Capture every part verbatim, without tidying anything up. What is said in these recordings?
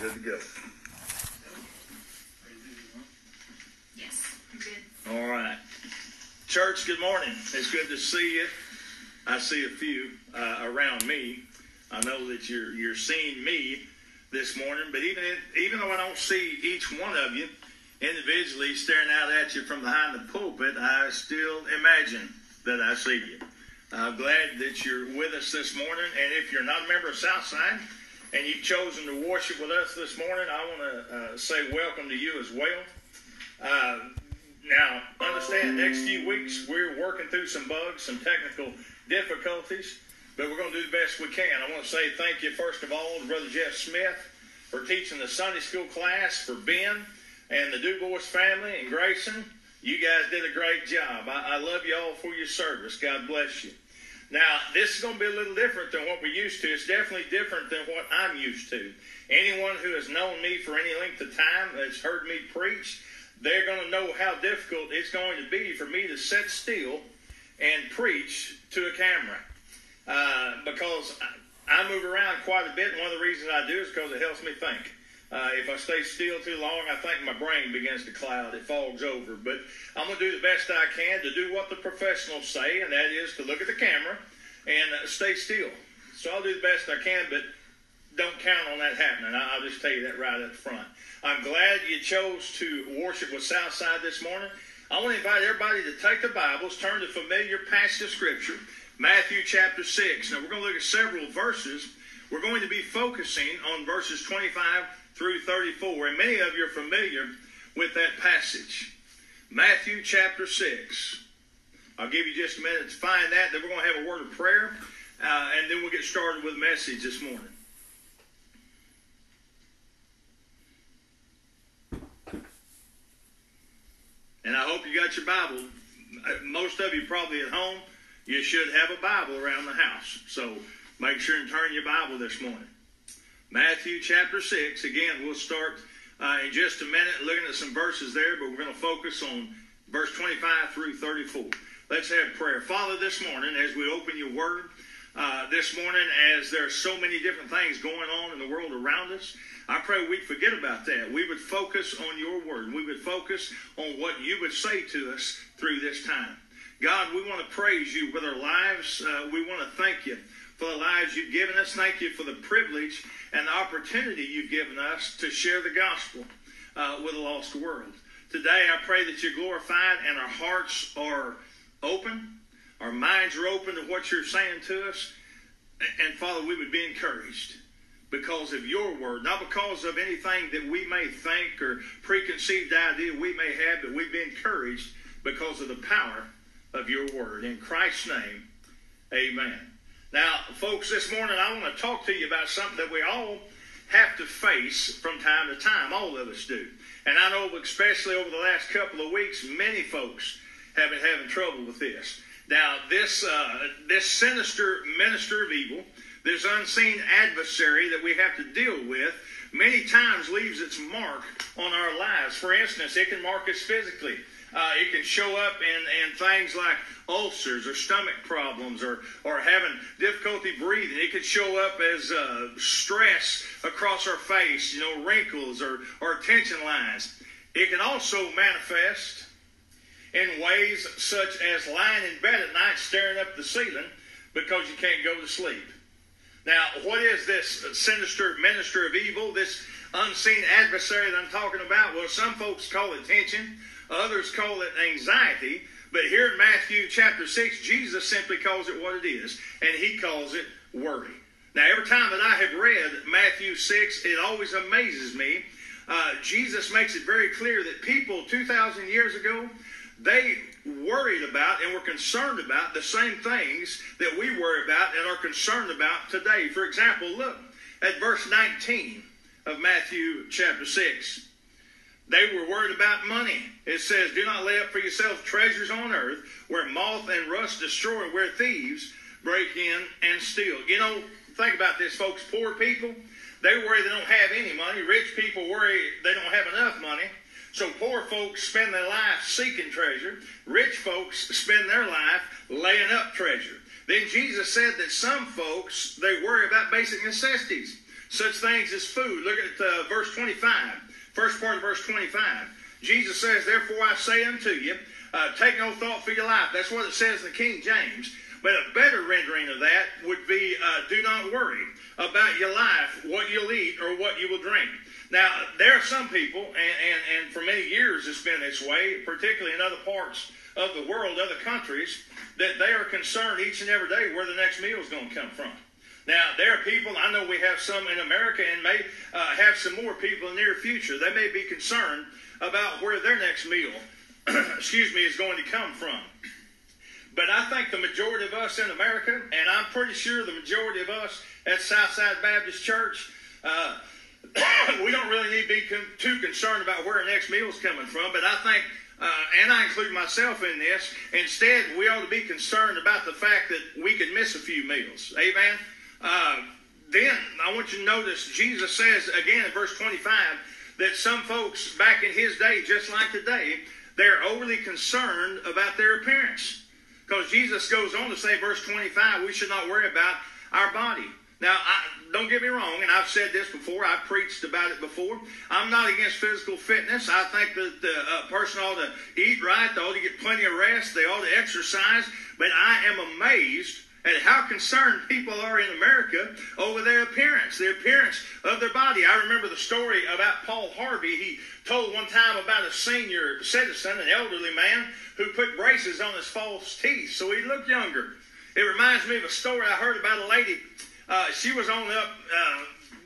Good to go. Yes, I'm good. All right. Church, good morning. It's good to see you. I see a few uh, around me. I know that you're you're seeing me this morning, but even if, even though I don't see each one of you individually staring out at you from behind the pulpit, I still imagine that I see you. I'm glad that you're with us this morning, and if you're not a member of Southside and you've chosen to worship with us this morning, I want to uh, say welcome to you as well. Uh, now, understand, next few weeks we're working through some bugs, some technical difficulties, but we're going to do the best we can. I want to say thank you, first of all, to Brother Jeff Smith for teaching the Sunday school class, for Ben and the Dubois family and Grayson. You guys did a great job. I, I love you all for your service. God bless you. Now, this is going to be a little different than what we're used to. It's definitely different than what I'm used to. Anyone who has known me for any length of time, that's heard me preach, they're going to know how difficult it's going to be for me to sit still and preach to a camera. Uh, because I, I move around quite a bit, and one of the reasons I do is because it helps me think. Uh, if I stay still too long, I think my brain begins to cloud. It fogs over. But I'm going to do the best I can to do what the professionals say, and that is to look at the camera and uh, stay still. So I'll do the best I can, but don't count on that happening. I'll just tell you that right up front. I'm glad you chose to worship with Southside this morning. I want to invite everybody to take the Bibles, turn to familiar passage of Scripture, Matthew chapter six. Now, we're going to look at several verses. We're going to be focusing on verses twenty-five through thirty-four, and many of you are familiar with that passage. Matthew chapter six. I'll give you just a minute to find that, then we're going to have a word of prayer, uh, and then we'll get started with a message this morning. And I hope you got your Bible. Most of you probably at home, you should have a Bible around the house, so make sure and turn your Bible this morning. Matthew chapter six, again, we'll start uh, in just a minute looking at some verses there, but we're going to focus on verse twenty-five through thirty-four. Let's have prayer. Father, this morning, as we open your word, uh, this morning, as there are so many different things going on in the world around us, I pray we'd forget about that. We would focus on your word, and we would focus on what you would say to us through this time. God, we want to praise you with our lives. Uh, we want to thank you for the lives you've given us. Thank you for the privilege and the opportunity you've given us to share the gospel uh, with a lost world. Today, I pray that you're glorified and our hearts are open, our minds are open to what you're saying to us. And Father, we would be encouraged because of your word, not because of anything that we may think or preconceived idea we may have, but we'd be encouraged because of the power of your word. In Christ's name, amen. Now, folks, this morning I want to talk to you about something that we all have to face from time to time. All of us do. And I know especially over the last couple of weeks, many folks have been having trouble with this. Now, this, uh, this sinister minister of evil, this unseen adversary that we have to deal with, many times leaves its mark on our lives. For instance, it can mark us physically. Uh, it can show up in, in things like ulcers or stomach problems or, or having difficulty breathing. It could show up as uh, stress across our face, you know, wrinkles or, or tension lines. It can also manifest in ways such as lying in bed at night staring up the ceiling because you can't go to sleep. Now, what is this sinister minister of evil, this unseen adversary that I'm talking about? Well, some folks call it tension. Others call it anxiety, but here in Matthew chapter six, Jesus simply calls it what it is, and he calls it worry. Now, every time that I have read Matthew six, it always amazes me. Uh, Jesus makes it very clear that people two thousand years ago, they worried about and were concerned about the same things that we worry about and are concerned about today. For example, look at verse nineteen of Matthew chapter six. They were worried about money. It says, "Do not lay up for yourselves treasures on earth where moth and rust destroy and where thieves break in and steal." You know, think about this, folks. Poor people, they worry they don't have any money. Rich people worry they don't have enough money. So poor folks spend their life seeking treasure. Rich folks spend their life laying up treasure. Then Jesus said that some folks, they worry about basic necessities. such things as food. Look at uh, verse twenty-five, first part of verse twenty-five. Jesus says, therefore I say unto you, uh, take no thought for your life. That's what it says in the King James. But a better rendering of that would be, uh, do not worry about your life, what you'll eat or what you will drink. Now, there are some people, and, and, and for many years it's been this way, particularly in other parts of the world, other countries, that they are concerned each and every day where the next meal is going to come from. Now, there are people, I know we have some in America and may uh, have some more people in the near future. They may be concerned about where their next meal excuse me, is going to come from. But I think the majority of us in America, and I'm pretty sure the majority of us at Southside Baptist Church, uh, we don't really need to be con- too concerned about where our next meal is coming from. But I think, uh, and I include myself in this, instead we ought to be concerned about the fact that we could miss a few meals. Amen? Uh, then I want you to notice Jesus says again in verse twenty-five that some folks back in his day, just like today, they're overly concerned about their appearance. Because Jesus goes on to say, verse twenty-five, we should not worry about our body. Now, I, don't get me wrong, and I've said this before. I've preached about it before. I'm not against physical fitness. I think that the uh, person ought to eat right. They ought to get plenty of rest. They ought to exercise. But I am amazed at how concerned people are in America over their appearance, the appearance of their body. I remember the story about Paul Harvey. He told one time about a senior citizen, an elderly man, who put braces on his false teeth so he looked younger. It reminds me of a story I heard about a lady. Uh, she was on up, uh,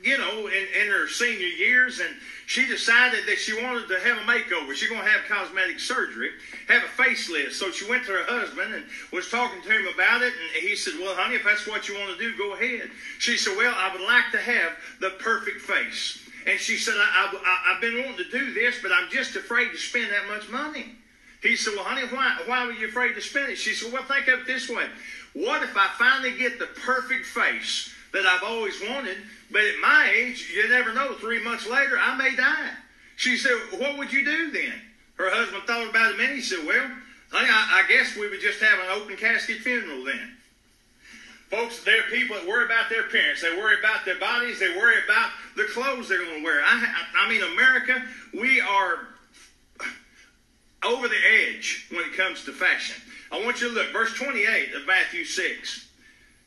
you know, in, in her senior years, and she decided that she wanted to have a makeover. She's going to have cosmetic surgery, have a facelift. So she went to her husband and was talking to him about it, and he said, well, honey, if that's what you want to do, go ahead. She said, well, I would like to have the perfect face. And she said, I, I, I've been wanting to do this, but I'm just afraid to spend that much money. He said, well, honey, why, why were you afraid to spend it? She said, well, think of it this way. What if I finally get the perfect face that I've always wanted, but at my age, you never know, three months later, I may die. She said, what would you do then? Her husband thought about it a minute. He said, well, honey, I, I guess we would just have an open casket funeral then. Folks, there are people that worry about their appearance. They worry about their bodies. They worry about the clothes they're going to wear. I, I, I mean, America, we are over the edge when it comes to fashion. I want you to look. Verse twenty-eight of Matthew six.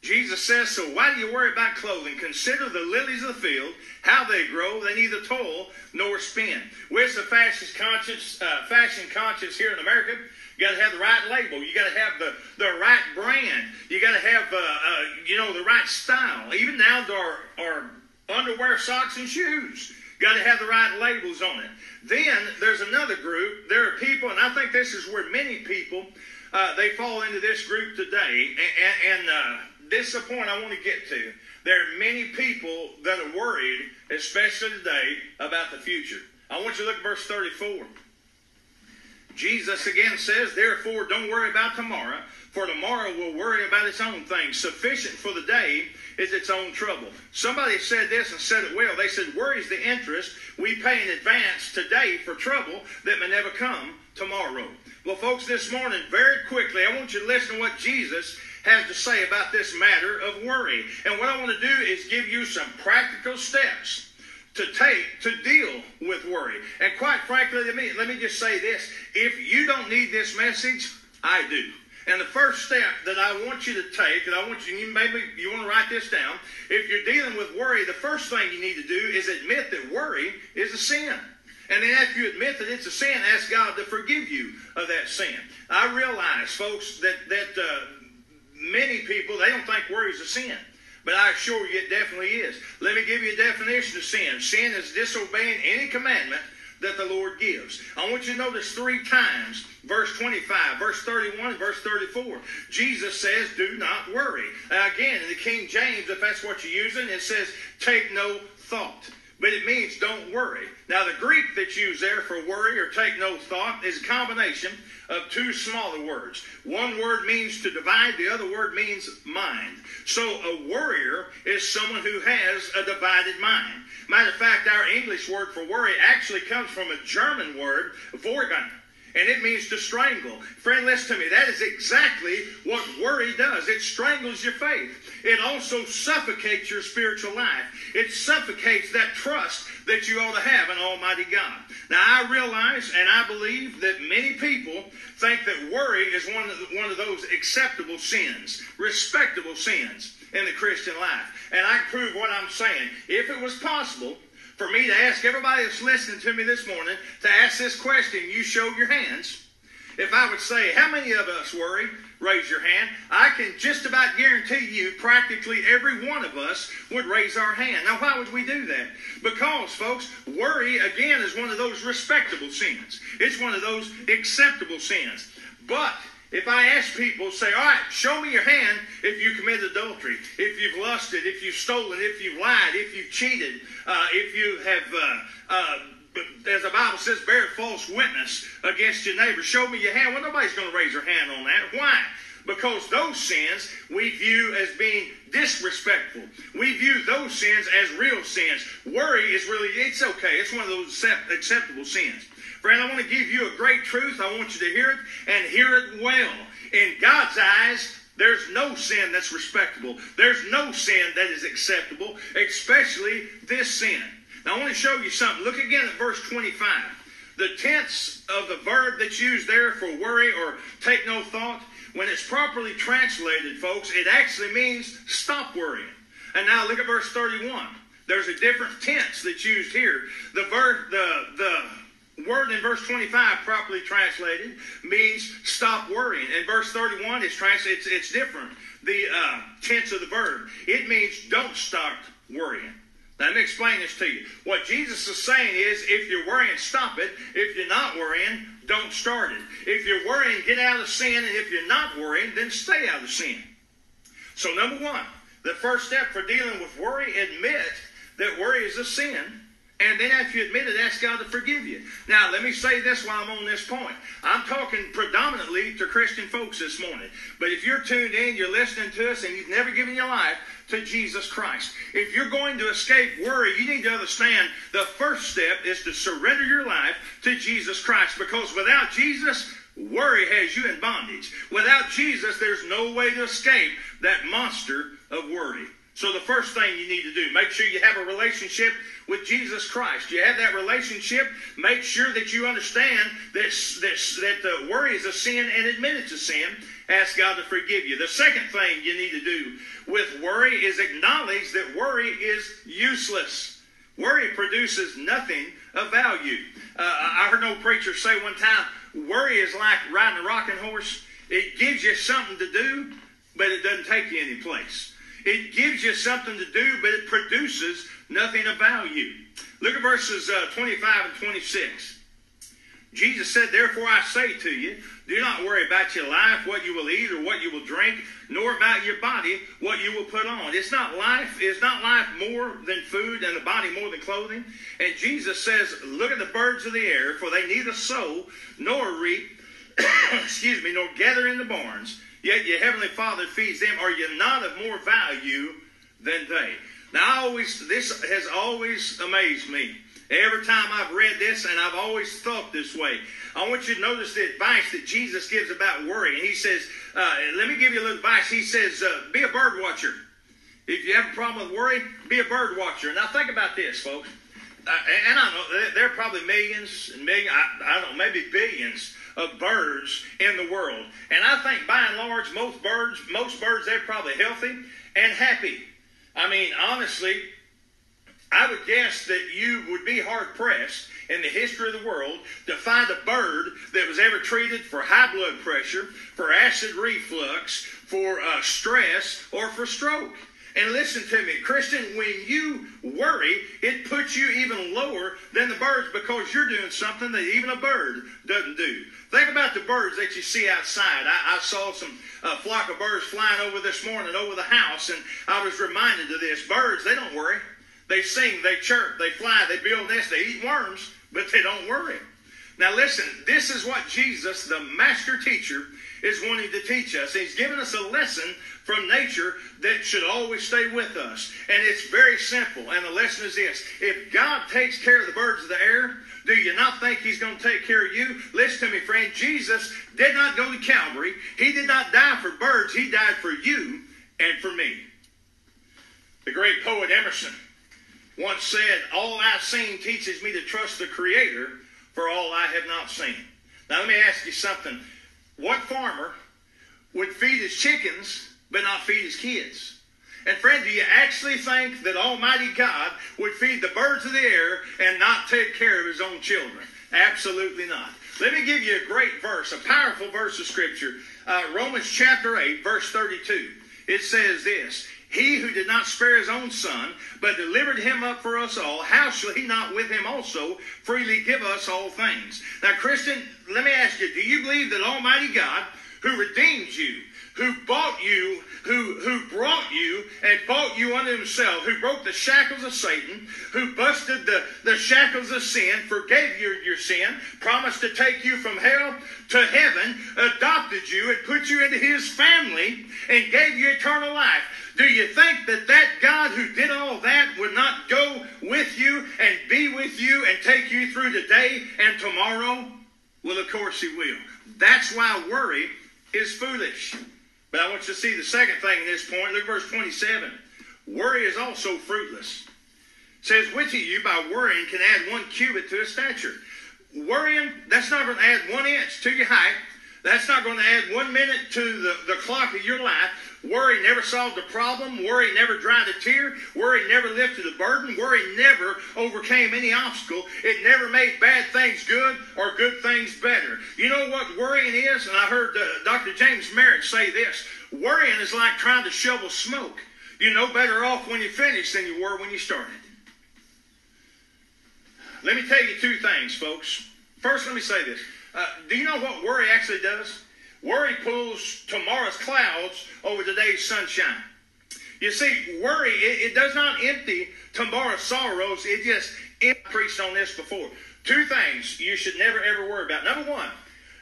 Jesus says, so why do you worry about clothing? Consider the lilies of the field, how they grow. They neither toil nor spin. We're so fashion conscious, uh, fashion conscious here in America. You got to have the right label. You got to have the, the right brand. You got to have, uh, uh, you know, the right style. Even now, there are underwear, socks, and shoes. Got to have the right labels on it. Then there's another group. There are people, and I think this is where many people, uh, they fall into this group today. And, and uh, this is the point I want to get to. There are many people that are worried, especially today, about the future. I want you to look at verse thirty-four. Jesus again says, therefore, don't worry about tomorrow, for tomorrow will worry about its own things. Sufficient for the day is its own trouble. Somebody said this and said it well. They said, worry is the interest we pay in advance today for trouble that may never come tomorrow. Well, folks, this morning, very quickly, I want you to listen to what Jesus has to say about this matter of worry. And what I want to do is give you some practical steps to take to deal with worry. And quite frankly, let me, let me just say this. If you don't need this message, I do. And the first step that I want you to take, and I want you, maybe you want to write this down. If you're dealing with worry, the first thing you need to do is admit that worry is a sin. And then after you admit that it's a sin, ask God to forgive you of that sin. I realize, folks, that, that uh, many people, they don't think worry is a sin. But I assure you it definitely is. Let me give you a definition of sin. Sin is disobeying any commandment that the Lord gives. I want you to notice three times, verse twenty-five, verse thirty-one, and verse thirty-four. Jesus says, do not worry. Now again, in the King James, if that's what you're using, it says, take no thought. But it means don't worry. Now the Greek that's used there for worry or take no thought is a combination of two smaller words. One word means to divide, the other word means mind. So a worrier is someone who has a divided mind. Matter of fact, our English word for worry actually comes from a German word, vorgang. and it means to strangle. Friend, listen to me. That is exactly what worry does. It strangles your faith. It also suffocates your spiritual life. It suffocates that trust that you ought to have in Almighty God. Now, I realize and I believe that many people think that worry is one of, the, one of those acceptable sins, respectable sins in the Christian life. And I can prove what I'm saying. If it was possible for me to ask everybody that's listening to me this morning to ask this question, you show your hands. If I would say, how many of us worry? Raise your hand. I can just about guarantee you practically every one of us would raise our hand. Now, why would we do that? Because, folks, worry, again, is one of those respectable sins. It's one of those acceptable sins. But if I ask people, say, all right, show me your hand if you committed adultery, if you've lusted, if you've stolen, if you've lied, if you've cheated, uh, if you have, uh, uh, as the Bible says, bear false witness against your neighbor. Show me your hand. Well, nobody's going to raise their hand on that. Why? Because those sins we view as being disrespectful. We view those sins as real sins. Worry is really, it's okay. It's one of those accept, acceptable sins. Friend, I want to give you a great truth. I want you to hear it and hear it well. In God's eyes, there's no sin that's respectable. There's no sin that is acceptable, especially this sin. Now, I want to show you something. Look again at verse twenty-five. The tense of the verb that's used there for worry or take no thought, when it's properly translated, folks, it actually means stop worrying. And now look at verse thirty-one. There's a different tense that's used here. The verb, the, the, word in verse twenty-five, properly translated, means stop worrying. In verse thirty-one, it's translated, it's, it's different. The uh, tense of the verb, it means don't stop worrying. Now, let me explain this to you. What Jesus is saying is, if you're worrying, stop it. If you're not worrying, don't start it. If you're worrying, get out of sin. And if you're not worrying, then stay out of sin. So, number one, the first step for dealing with worry, admit that worry is a sin. And then after you admit it, ask God to forgive you. Now, let me say this while I'm on this point. I'm talking predominantly to Christian folks this morning. But if you're tuned in, you're listening to us, and you've never given your life to Jesus Christ, if you're going to escape worry, you need to understand the first step is to surrender your life to Jesus Christ. Because without Jesus, worry has you in bondage. Without Jesus, there's no way to escape that monster of worry. So the first thing you need to do, make sure you have a relationship with Jesus Christ. You have that relationship, make sure that you understand this, this, that the worry is a sin and admit it's a sin. Ask God to forgive you. The second thing you need to do with worry is acknowledge that worry is useless. Worry produces nothing of value. Uh, I heard an old preacher say one time, worry is like riding a rocking horse. It gives you something to do, but it doesn't take you any place. It gives you something to do, but it produces nothing of value. Look at verses uh, twenty-five and twenty-six. Jesus said, therefore I say to you, do not worry about your life, what you will eat or what you will drink, nor about your body, what you will put on. It's not life, is not life more than food and the body more than clothing? And Jesus says, look at the birds of the air, for they neither sow nor reap, excuse me, nor gather in the barns, yet your heavenly Father feeds them. Are you not of more value than they? Now, I always, this has always amazed me. Every time I've read this, and I've always thought this way. I want you to notice the advice that Jesus gives about worry. And he says, uh, let me give you a little advice. He says, uh, be a bird watcher. If you have a problem with worry, be a bird watcher. Now, think about this, folks. Uh, and I know there are probably millions and millions, I, I don't know, maybe billions of birds in the world. And I think by and large, most birds, most birds, they're probably healthy and happy. I mean, honestly, I would guess that you would be hard-pressed in the history of the world to find a bird that was ever treated for high blood pressure, for acid reflux, for uh, stress, or for stroke. And listen to me, Christian, when you worry, it puts you even lower than the birds because you're doing something that even a bird doesn't do. Think about the birds that you see outside. I, I saw some uh, flock of birds flying over this morning over the house, and I was reminded of this. Birds, they don't worry. They sing, they chirp, they fly, they build nests, they eat worms, but they don't worry. Now listen, this is what Jesus, the master teacher, is wanting to teach us. He's given us a lesson from nature that should always stay with us. And it's very simple. And the lesson is this. If God takes care of the birds of the air, do you not think he's going to take care of you? Listen to me, friend. Jesus did not go to Calvary. He did not die for birds. He died for you and for me. The great poet Emerson once said, "All I've seen teaches me to trust the Creator for all I have not seen." Now let me ask you something. What farmer would feed his chickens but not feed his kids? And friend, do you actually think that Almighty God would feed the birds of the air and not take care of his own children? Absolutely not. Let me give you a great verse, a powerful verse of Scripture. Uh, Romans chapter eight, verse thirty-two. It says this, "He who did not spare his own son, but delivered him up for us all, how shall he not with him also freely give us all things?" Now, Christian, let me ask you, do you believe that Almighty God, who redeemed you, who bought you, who, who brought you and bought you unto himself, who broke the shackles of Satan, who busted the, the shackles of sin, forgave you your sin, promised to take you from hell to heaven, adopted you and put you into his family and gave you eternal life. Do you think that that God who did all that would not go with you and be with you and take you through today and tomorrow? Well, of course he will. That's why worry is foolish. But I want you to see the second thing in this point. Look at verse twenty-seven. Worry is also fruitless. It says, which of you by worrying can add one cubit to his stature? Worrying, that's not going to add one inch to your height. That's not going to add one minute to the, the clock of your life. Worry never solved a problem. Worry never dried a tear. Worry never lifted a burden. Worry never overcame any obstacle. It never made bad things good or good things better. You know what worrying is? And I heard uh, Doctor James Merritt say this. Worrying is like trying to shovel smoke. You're no better off when you finish than you were when you started. Let me tell you two things, folks. First, let me say this. Uh, do you know what worry actually does? Worry pulls tomorrow's clouds over today's sunshine. You see, worry, it, it does not empty tomorrow's sorrows. It just, it preached on this before. Two things you should never, ever worry about. Number one,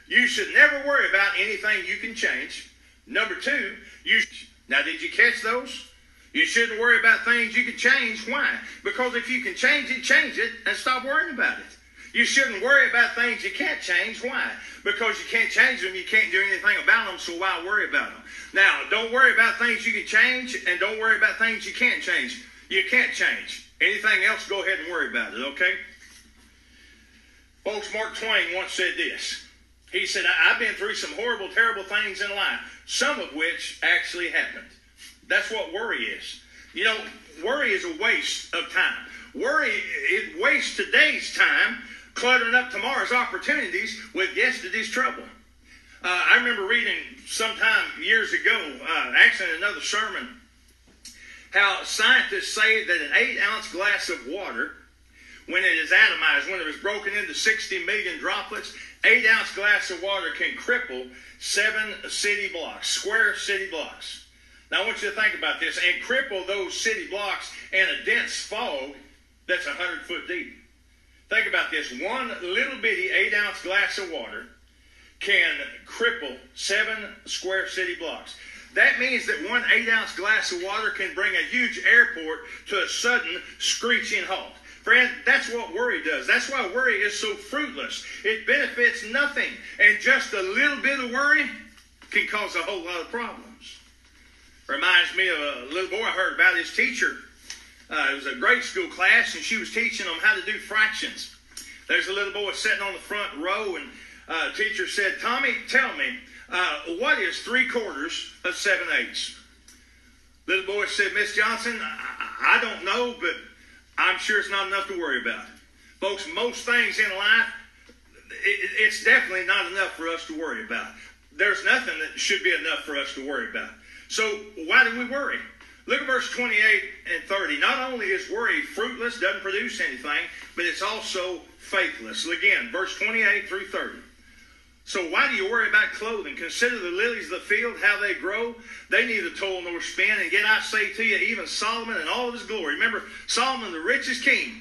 you should never worry about anything you can change. Number two, you should, now did you catch those? You shouldn't worry about things you can change. Why? Because if you can change it, change it and stop worrying about it. You shouldn't worry about things you can't change. Why? Because you can't change them. You can't do anything about them, so why worry about them? Now, don't worry about things you can change, and don't worry about things you can't change. You can't change. Anything else, go ahead and worry about it, okay? Folks, Mark Twain once said this. He said, I've been through some horrible, terrible things in life, some of which actually happened. That's what worry is. You know, worry is a waste of time. Worry, it wastes today's time, cluttering up tomorrow's opportunities with yesterday's trouble. Uh, I remember reading sometime years ago, uh, actually in another sermon, how scientists say that an eight-ounce glass of water, when it is atomized, when it is broken into sixty million droplets, eight-ounce glass of water can cripple seven city blocks, square city blocks. Now I want you to think about this, and cripple those city blocks in a dense fog that's one hundred foot deep. Think about this. One little bitty eight-ounce glass of water can cripple seven square city blocks. That means that one eight-ounce glass of water can bring a huge airport to a sudden screeching halt. Friend, that's what worry does. That's why worry is so fruitless. It benefits nothing. And just a little bit of worry can cause a whole lot of problems. Reminds me of a little boy I heard about his teacher. Uh, it was a grade school class, and she was teaching them how to do fractions. There's a little boy sitting on the front row, and uh, teacher said, Tommy, tell me, uh, what is three quarters of seven eighths? Little boy said, Miss Johnson, I, I don't know, but I'm sure it's not enough to worry about. Folks, most things in life, it, it's definitely not enough for us to worry about. There's nothing that should be enough for us to worry about. So why do we worry? Look at verse twenty-eight and thirty. Not only is worry fruitless, doesn't produce anything, but it's also faithless. Again, verse twenty-eight through thirty. So why do you worry about clothing? Consider the lilies of the field, how they grow. They neither toil nor spin. And yet I say to you, even Solomon in all of his glory. Remember, Solomon, the richest king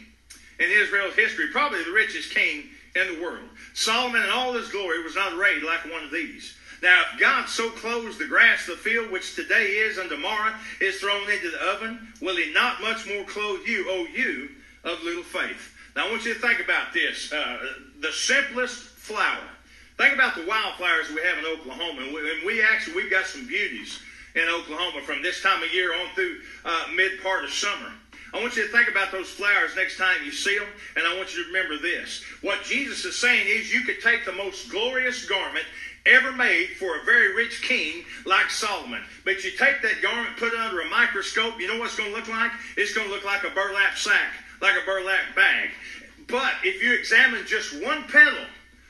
in Israel's history, probably the richest king in the world. Solomon in all of his glory was not arrayed like one of these. Now, if God so clothes the grass of the field, which today is and tomorrow is thrown into the oven, will he not much more clothe you, O you of little faith? Now, I want you to think about this. Uh, the simplest flower. Think about the wildflowers we have in Oklahoma. And we, and we actually, we've got some beauties in Oklahoma from this time of year on through uh, mid-part of summer. I want you to think about those flowers next time you see them, and I want you to remember this. What Jesus is saying is you could take the most glorious garment ever made for a very rich king like Solomon. But you take that garment, put it under a microscope, you know what it's going to look like? It's going to look like a burlap sack, like a burlap bag. But if you examine just one petal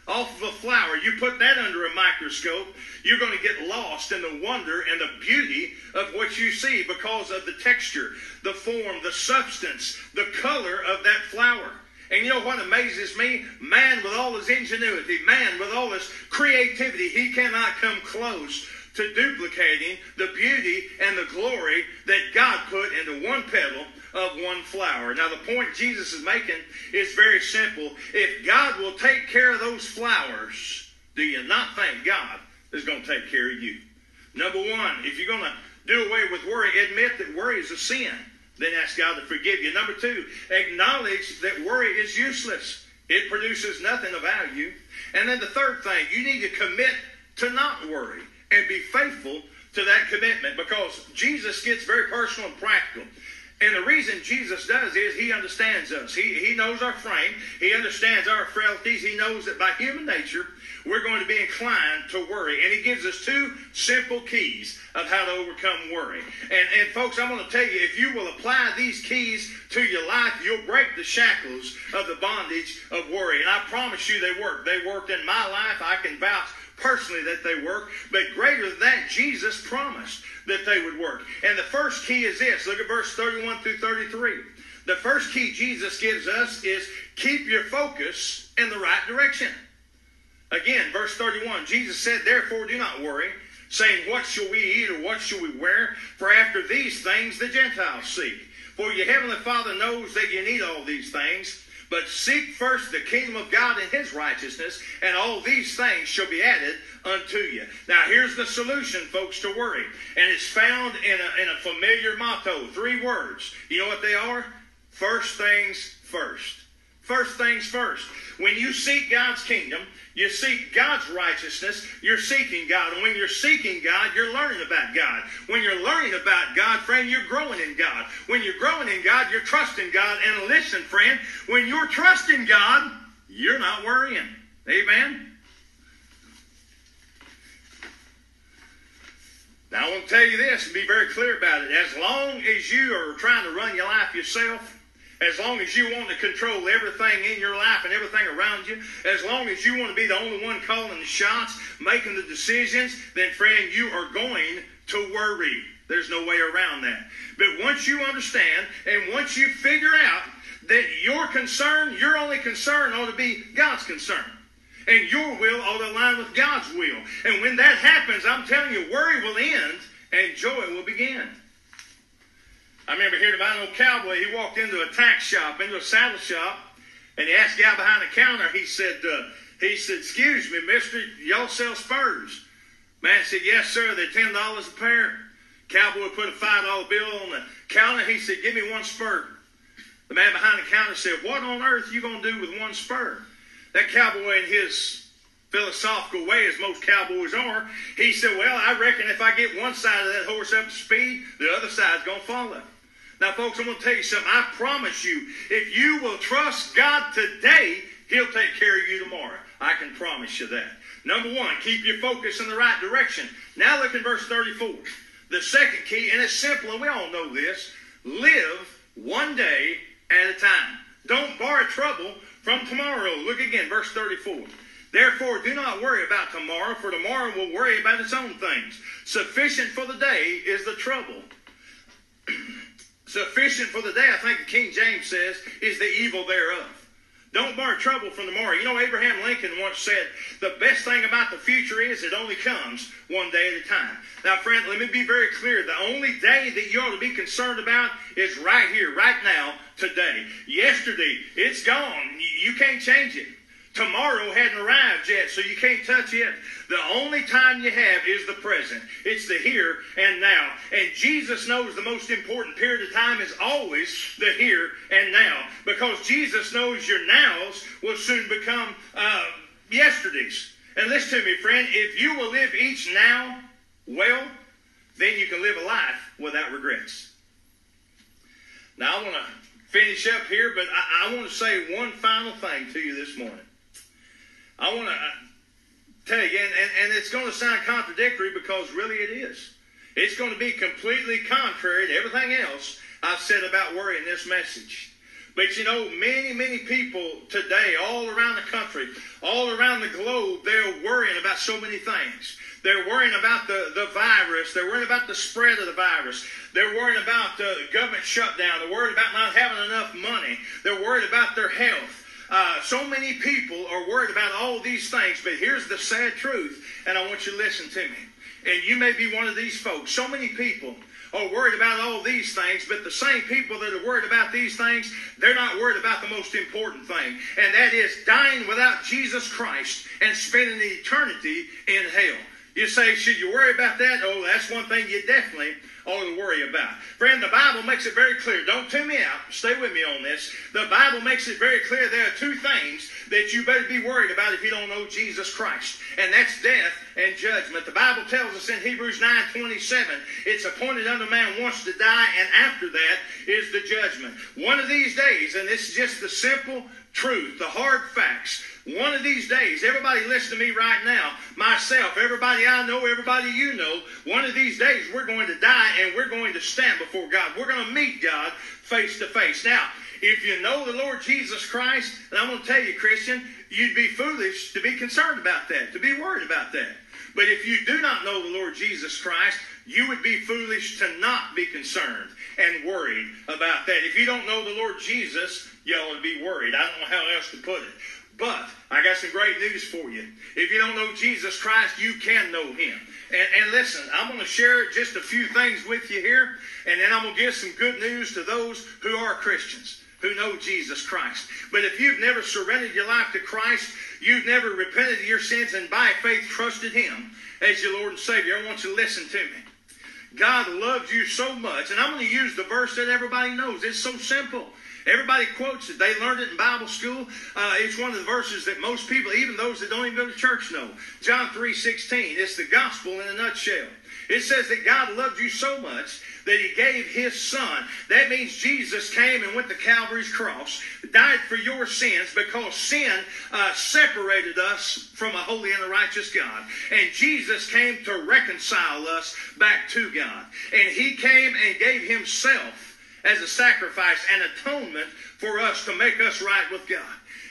off of a flower, you put that under a microscope, you're going to get lost in the wonder and the beauty of what you see because of the texture, the form, the substance, the color of that flower. And you know what amazes me? Man with all his ingenuity, man with all his creativity, he cannot come close to duplicating the beauty and the glory that God put into one petal of one flower. Now the point Jesus is making is very simple. If God will take care of those flowers, do you not think God is going to take care of you? Number one, if you're going to do away with worry, admit that worry is a sin. Then ask God to forgive you. Number two, acknowledge that worry is useless. It produces nothing of value. And then the third thing, you need to commit to not worry and be faithful to that commitment, because Jesus gets very personal and practical. And the reason Jesus does is he understands us. He, he knows our frame. He understands our frailties. He knows that by human nature, we're going to be inclined to worry. And he gives us two simple keys of how to overcome worry. And, and folks, I'm going to tell you, if you will apply these keys to your life, you'll break the shackles of the bondage of worry. And I promise you they work. They worked in my life. I can vouch personally that they work, but greater than that, Jesus promised that they would work. And the first key is this. Look at verse thirty-one through thirty-three. The first key Jesus gives us is keep your focus in the right direction. Again, verse thirty-one, Jesus said, therefore do not worry, saying, what shall we eat or what shall we wear? For after these things the Gentiles seek. For your heavenly Father knows that you need all these things. But seek first the kingdom of God and his righteousness, and all these things shall be added unto you. Now, here's the solution, folks, to worry. And it's found in a, in a familiar motto, three words. You know what they are? First things first. First things first. When you seek God's kingdom, you seek God's righteousness, you're seeking God. And when you're seeking God, you're learning about God. When you're learning about God, friend, you're growing in God. When you're growing in God, you're trusting God. And listen, friend, when you're trusting God, you're not worrying. Amen? Now, I want to tell you this and be very clear about it. As long as you are trying to run your life yourself, as long as you want to control everything in your life and everything around you, as long as you want to be the only one calling the shots, making the decisions, then, friend, you are going to worry. There's no way around that. But once you understand and once you figure out that your concern, your only concern ought to be God's concern. And your will ought to align with God's will. And when that happens, I'm telling you, worry will end and joy will begin. I remember hearing about an old cowboy. He walked into a tack shop, into a saddle shop, and he asked the guy behind the counter, he said, uh, he said, excuse me, mister, y'all sell spurs? Man said, yes, sir, they're ten dollars a pair. Cowboy put a five dollar bill on the counter. He said, give me one spur. The man behind the counter said, what on earth are you going to do with one spur? That cowboy, in his philosophical way, as most cowboys are, he said, well, I reckon if I get one side of that horse up to speed, the other side's going to follow. Now, folks, I'm going to tell you something. I promise you, if you will trust God today, he'll take care of you tomorrow. I can promise you that. Number one, keep your focus in the right direction. Now look in verse thirty-four. The second key, and it's simple, and we all know this, live one day at a time. Don't borrow trouble from tomorrow. Look again, verse thirty-four. Therefore, do not worry about tomorrow, for tomorrow will worry about its own things. Sufficient for the day is the trouble. Sufficient for the day, I think the King James says, is the evil thereof. Don't borrow trouble from tomorrow. You know, Abraham Lincoln once said, the best thing about the future is it only comes one day at a time. Now, friend, let me be very clear. The only day that you ought to be concerned about is right here, right now, today. Yesterday, it's gone. You can't change it. Tomorrow hadn't arrived yet, so you can't touch it. The only time you have is the present. It's the here and now. And Jesus knows the most important period of time is always the here and now, because Jesus knows your nows will soon become uh, yesterdays. And listen to me, friend, if you will live each now well, then you can live a life without regrets. Now, I want to finish up here, but I, I want to say one final thing to you this morning. I want to tell you, and, and, and it's going to sound contradictory because really it is. It's going to be completely contrary to everything else I've said about worry in this message. But you know, many, many people today, all around the country, all around the globe, they're worrying about so many things. They're worrying about the, the virus. They're worrying about the spread of the virus. They're worrying about the government shutdown. They're worried about not having enough money. They're worried about their health. Uh, so many people are worried about all these things. But here's the sad truth, and I want you to listen to me. And you may be one of these folks. So many people are worried about all these things, but the same people that are worried about these things, they're not worried about the most important thing, and that is dying without Jesus Christ and spending eternity in hell. You say, should you worry about that? Oh, that's one thing you definitely ought to worry about. Friend, the Bible makes it very clear. Don't tune me out. Stay with me on this. The Bible makes it very clear there are two things that you better be worried about if you don't know Jesus Christ, and that's death and judgment. The Bible tells us in Hebrews nine twenty-seven, it's appointed unto man once to die, and after that is the judgment. One of these days, and this is just the simple truth, the hard facts, one of these days, everybody listen to me right now, myself, everybody I know, everybody you know, one of these days we're going to die and we're going to stand before God. We're going to meet God face to face. Now, if you know the Lord Jesus Christ, and I'm going to tell you, Christian, you'd be foolish to be concerned about that, to be worried about that. But if you do not know the Lord Jesus Christ, you would be foolish to not be concerned and worried about that. If you don't know the Lord Jesus, you ought to be worried. I don't know how else to put it. But I got some great news for you. If you don't know Jesus Christ, you can know him. And, and listen, I'm going to share just a few things with you here, and then I'm going to give some good news to those who are Christians, who know Jesus Christ. But if you've never surrendered your life to Christ, you've never repented of your sins and by faith trusted him as your Lord and Savior, I want you to listen to me. God loved you so much, and I'm going to use the verse that everybody knows. It's so simple. Everybody quotes it. They learned it in Bible school. Uh, it's one of the verses that most people, even those that don't even go to church, know. John three sixteen. It's the gospel in a nutshell. It says that God loved you so much that he gave his son. That means Jesus came and went to Calvary's cross, died for your sins, because sin uh, separated us from a holy and a righteous God. And Jesus came to reconcile us back to God. And he came and gave himself as a sacrifice and atonement for us to make us right with God.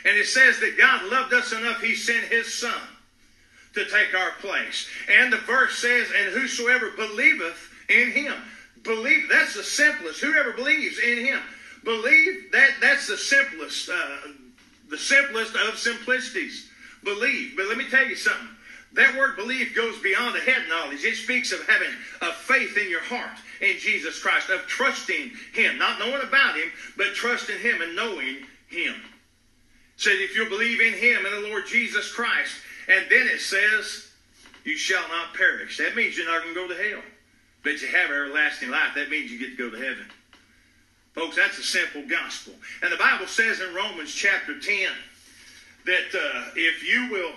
And it says that God loved us enough, he sent his son to take our place. And the verse says, and whosoever believeth in him. Believe, that's the simplest. Whoever believes in him. Believe, that, that's the simplest, uh, the simplest of simplicities. Believe. But let me tell you something. That word believe goes beyond the head knowledge. It speaks of having a faith in your heart in Jesus Christ, of trusting him, not knowing about him, but trusting him and knowing him. It says if you believe in him and the Lord Jesus Christ, and then it says you shall not perish. That means you're not going to go to hell, but you have everlasting life. That means you get to go to heaven. Folks, that's a simple gospel. And the Bible says in Romans chapter ten that uh, if you will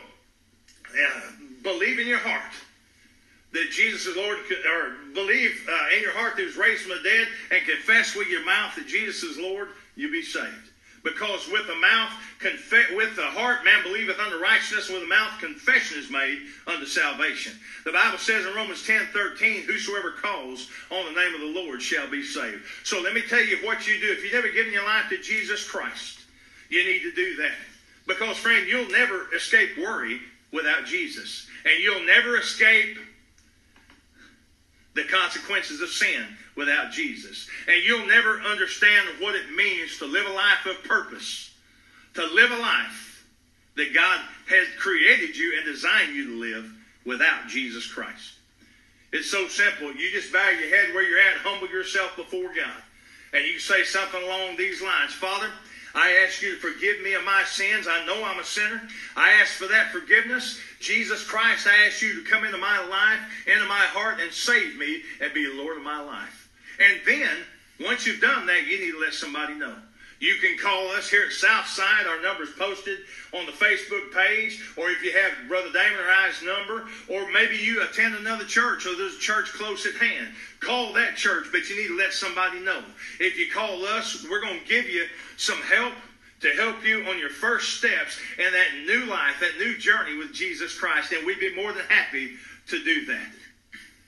uh, believe in your heart that Jesus is Lord, or believe uh, in your heart that he was raised from the dead, and confess with your mouth that Jesus is Lord, you'll be saved. Because with the mouth, confess, with the heart, man believeth unto righteousness, with the mouth, confession is made unto salvation. The Bible says in Romans ten thirteen, whosoever calls on the name of the Lord shall be saved. So let me tell you what you do. If you've never given your life to Jesus Christ, you need to do that. Because, friend, you'll never escape worry without Jesus. And you'll never escape the consequences of sin without Jesus. And you'll never understand what it means to live a life of purpose, to live a life that God has created you and designed you to live without Jesus Christ. It's so simple. You just bow your head where you're at, humble yourself before God. And you say something along these lines. Father, I ask you to forgive me of my sins. I know I'm a sinner. I ask for that forgiveness. Jesus Christ, I ask you to come into my life, into my heart, and save me and be Lord of my life. And then, once you've done that, you need to let somebody know. You can call us here at Southside. Our number is posted on the Facebook page. Or if you have Brother Damon or I's number, or maybe you attend another church or there's a church close at hand, call that church, but you need to let somebody know. If you call us, we're going to give you some help to help you on your first steps in that new life, that new journey with Jesus Christ. And we'd be more than happy to do that.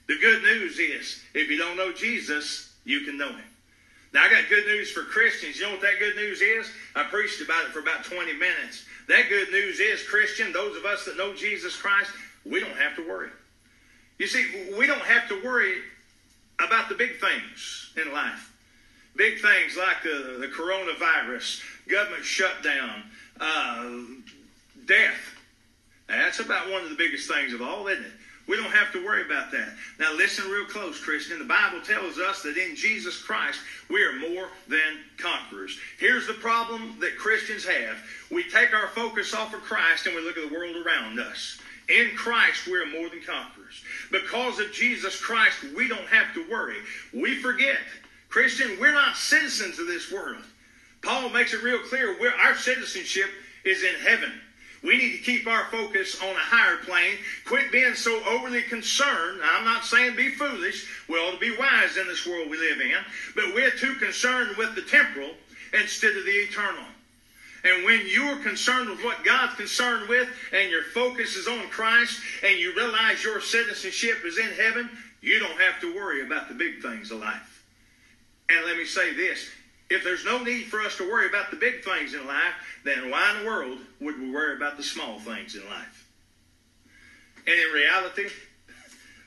The good news is, if you don't know Jesus, you can know him. Now, I got good news for Christians. You know what that good news is? I preached about it for about twenty minutes. That good news is, Christian, those of us that know Jesus Christ, we don't have to worry. You see, we don't have to worry about the big things in life. Big things like the, the coronavirus, government shutdown, uh, death. Now, that's about one of the biggest things of all, isn't it? We don't have to worry about that. Now listen real close, Christian. The Bible tells us that in Jesus Christ, we are more than conquerors. Here's the problem that Christians have. We take our focus off of Christ and we look at the world around us. In Christ, we are more than conquerors. Because of Jesus Christ, we don't have to worry. We forget. Christian, we're not citizens of this world. Paul makes it real clear, we're, our citizenship is in heaven. We need to keep our focus on a higher plane. Quit being so overly concerned. Now, I'm not saying be foolish. We ought to be wise in this world we live in. But we're too concerned with the temporal instead of the eternal. And when you're concerned with what God's concerned with and your focus is on Christ and you realize your citizenship is in heaven, you don't have to worry about the big things of life. And let me say this. If there's no need for us to worry about the big things in life, then why in the world would we worry about the small things in life? And in reality,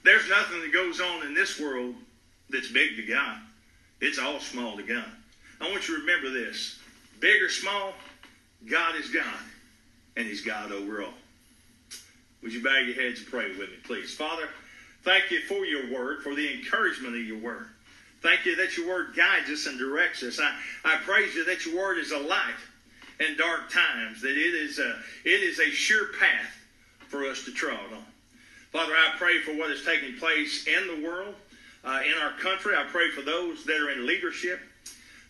there's nothing that goes on in this world that's big to God. It's all small to God. I want you to remember this. Big or small, God is God, and he's God over all. Would you bow your heads and pray with me, please? Father, thank you for your word, for the encouragement of your word. Thank you that your word guides us and directs us. I, I praise you that your word is a light in dark times, that it is a, it is a sure path for us to trod on. Father, I pray for what is taking place in the world, uh, in our country. I pray for those that are in leadership,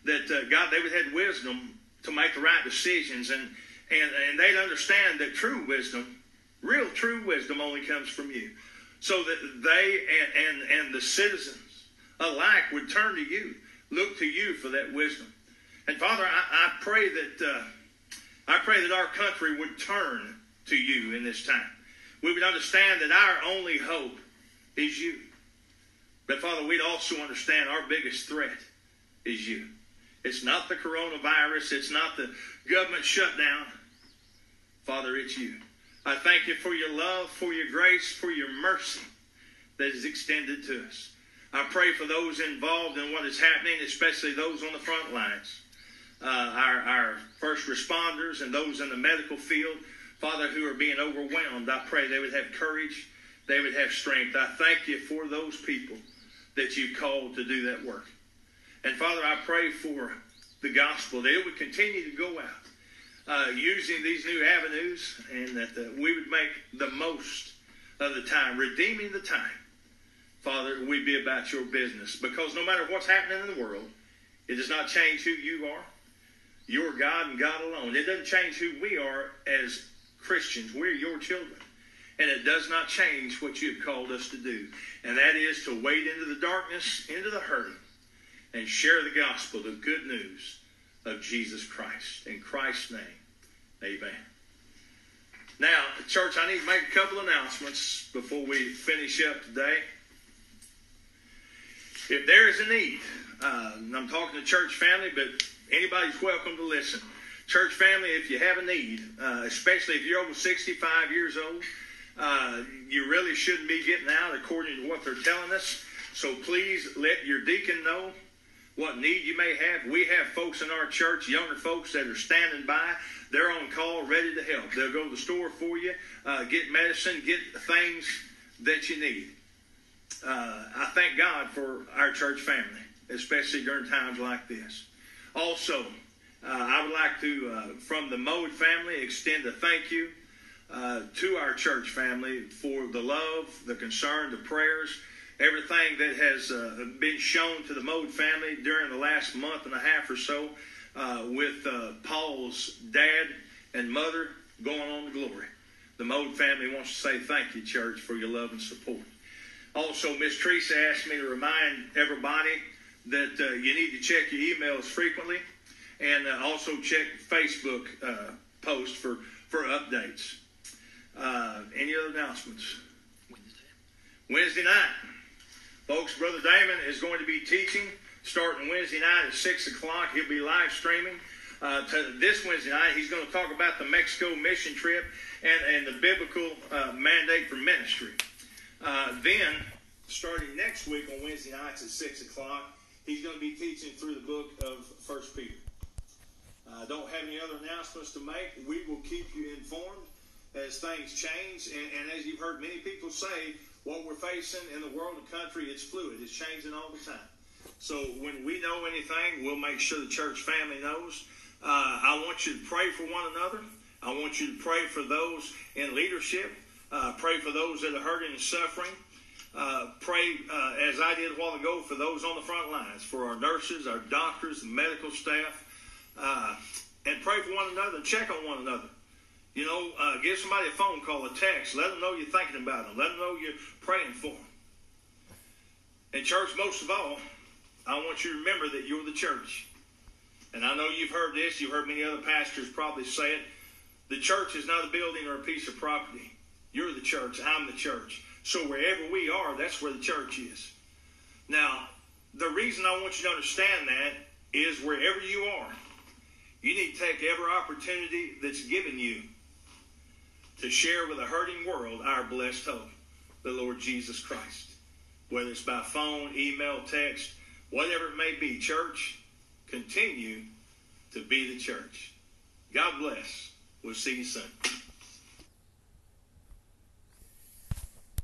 that, uh, God, they would have wisdom to make the right decisions, and, and, and they'd understand that true wisdom, real true wisdom only comes from you, so that they and, and, and the citizens alike would turn to you, look to you for that wisdom. And Father, I, I pray that uh, I pray that our country would turn to you in this time. We would understand that our only hope is you. But Father, we'd also understand our biggest threat is you. It's not the coronavirus. It's not the government shutdown. Father, it's you. I thank you for your love, for your grace, for your mercy that is extended to us. I pray for those involved in what is happening, especially those on the front lines, uh, our, our first responders and those in the medical field, Father, who are being overwhelmed. I pray they would have courage, they would have strength. I thank you for those people that you called to do that work. And Father, I pray for the gospel, that it would continue to go out uh, using these new avenues, and that the, we would make the most of the time, redeeming the time. Father, we be about your business, because no matter what's happening in the world, it does not change who you are. You're God and God alone. It doesn't change who we are as Christians. We're your children. And it does not change what you've called us to do. And that is to wade into the darkness, into the hurting, and share the gospel, the good news of Jesus Christ. In Christ's name, amen. Now, church, I need to make a couple announcements before we finish up today. If there is a need, uh, and I'm talking to church family, but anybody's welcome to listen. Church family, if you have a need, uh, especially if you're over sixty-five years old, uh, you really shouldn't be getting out according to what they're telling us. So please let your deacon know what need you may have. We have folks in our church, younger folks that are standing by. They're on call, ready to help. They'll go to the store for you, uh, get medicine, get things that you need. Uh, I thank God for our church family, especially during times like this. Also, Uh, I would like to, uh, from the Mode family, extend a thank you uh, to our church family for the love, the concern, the prayers, everything that has uh, been shown to the Mode family during the last month and a half or so uh, with uh, Paul's dad and mother going on to glory. The Mode family wants to say thank you, church, for your love and support. Also, Miss Teresa asked me to remind everybody that uh, you need to check your emails frequently and uh, also check Facebook uh, posts for, for updates. Uh, any other announcements? Wednesday. Wednesday night. Folks, Brother Damon is going to be teaching starting Wednesday night at six o'clock. He'll be live streaming. Uh, to this Wednesday night, he's going to talk about the Mexico mission trip and, and the biblical uh, mandate for ministry. Uh, then, starting next week on Wednesday nights at six o'clock, he's going to be teaching through the book of First Peter. I uh, don't have any other announcements to make. We will keep you informed as things change. And, and as you've heard many people say, what we're facing in the world and country, it's fluid. It's changing all the time. So when we know anything, we'll make sure the church family knows. Uh, I want you to pray for one another. I want you to pray for those in leadership. Uh, pray for those that are hurting and suffering. Uh, pray, uh, as I did a while ago, for those on the front lines, for our nurses, our doctors, the medical staff. Uh, and pray for one another and check on one another. You know, uh, give somebody a phone call, a text. Let them know you're thinking about them. Let them know you're praying for them. And church, most of all, I want you to remember that you're the church. And I know you've heard this. You've heard many other pastors probably say it. The church is not a building or a piece of property. You're the church. I'm the church. So wherever we are, that's where the church is. Now, the reason I want you to understand that is wherever you are, you need to take every opportunity that's given you to share with a hurting world our blessed hope, the Lord Jesus Christ. Whether it's by phone, email, text, whatever it may be, church, continue to be the church. God bless. We'll see you soon.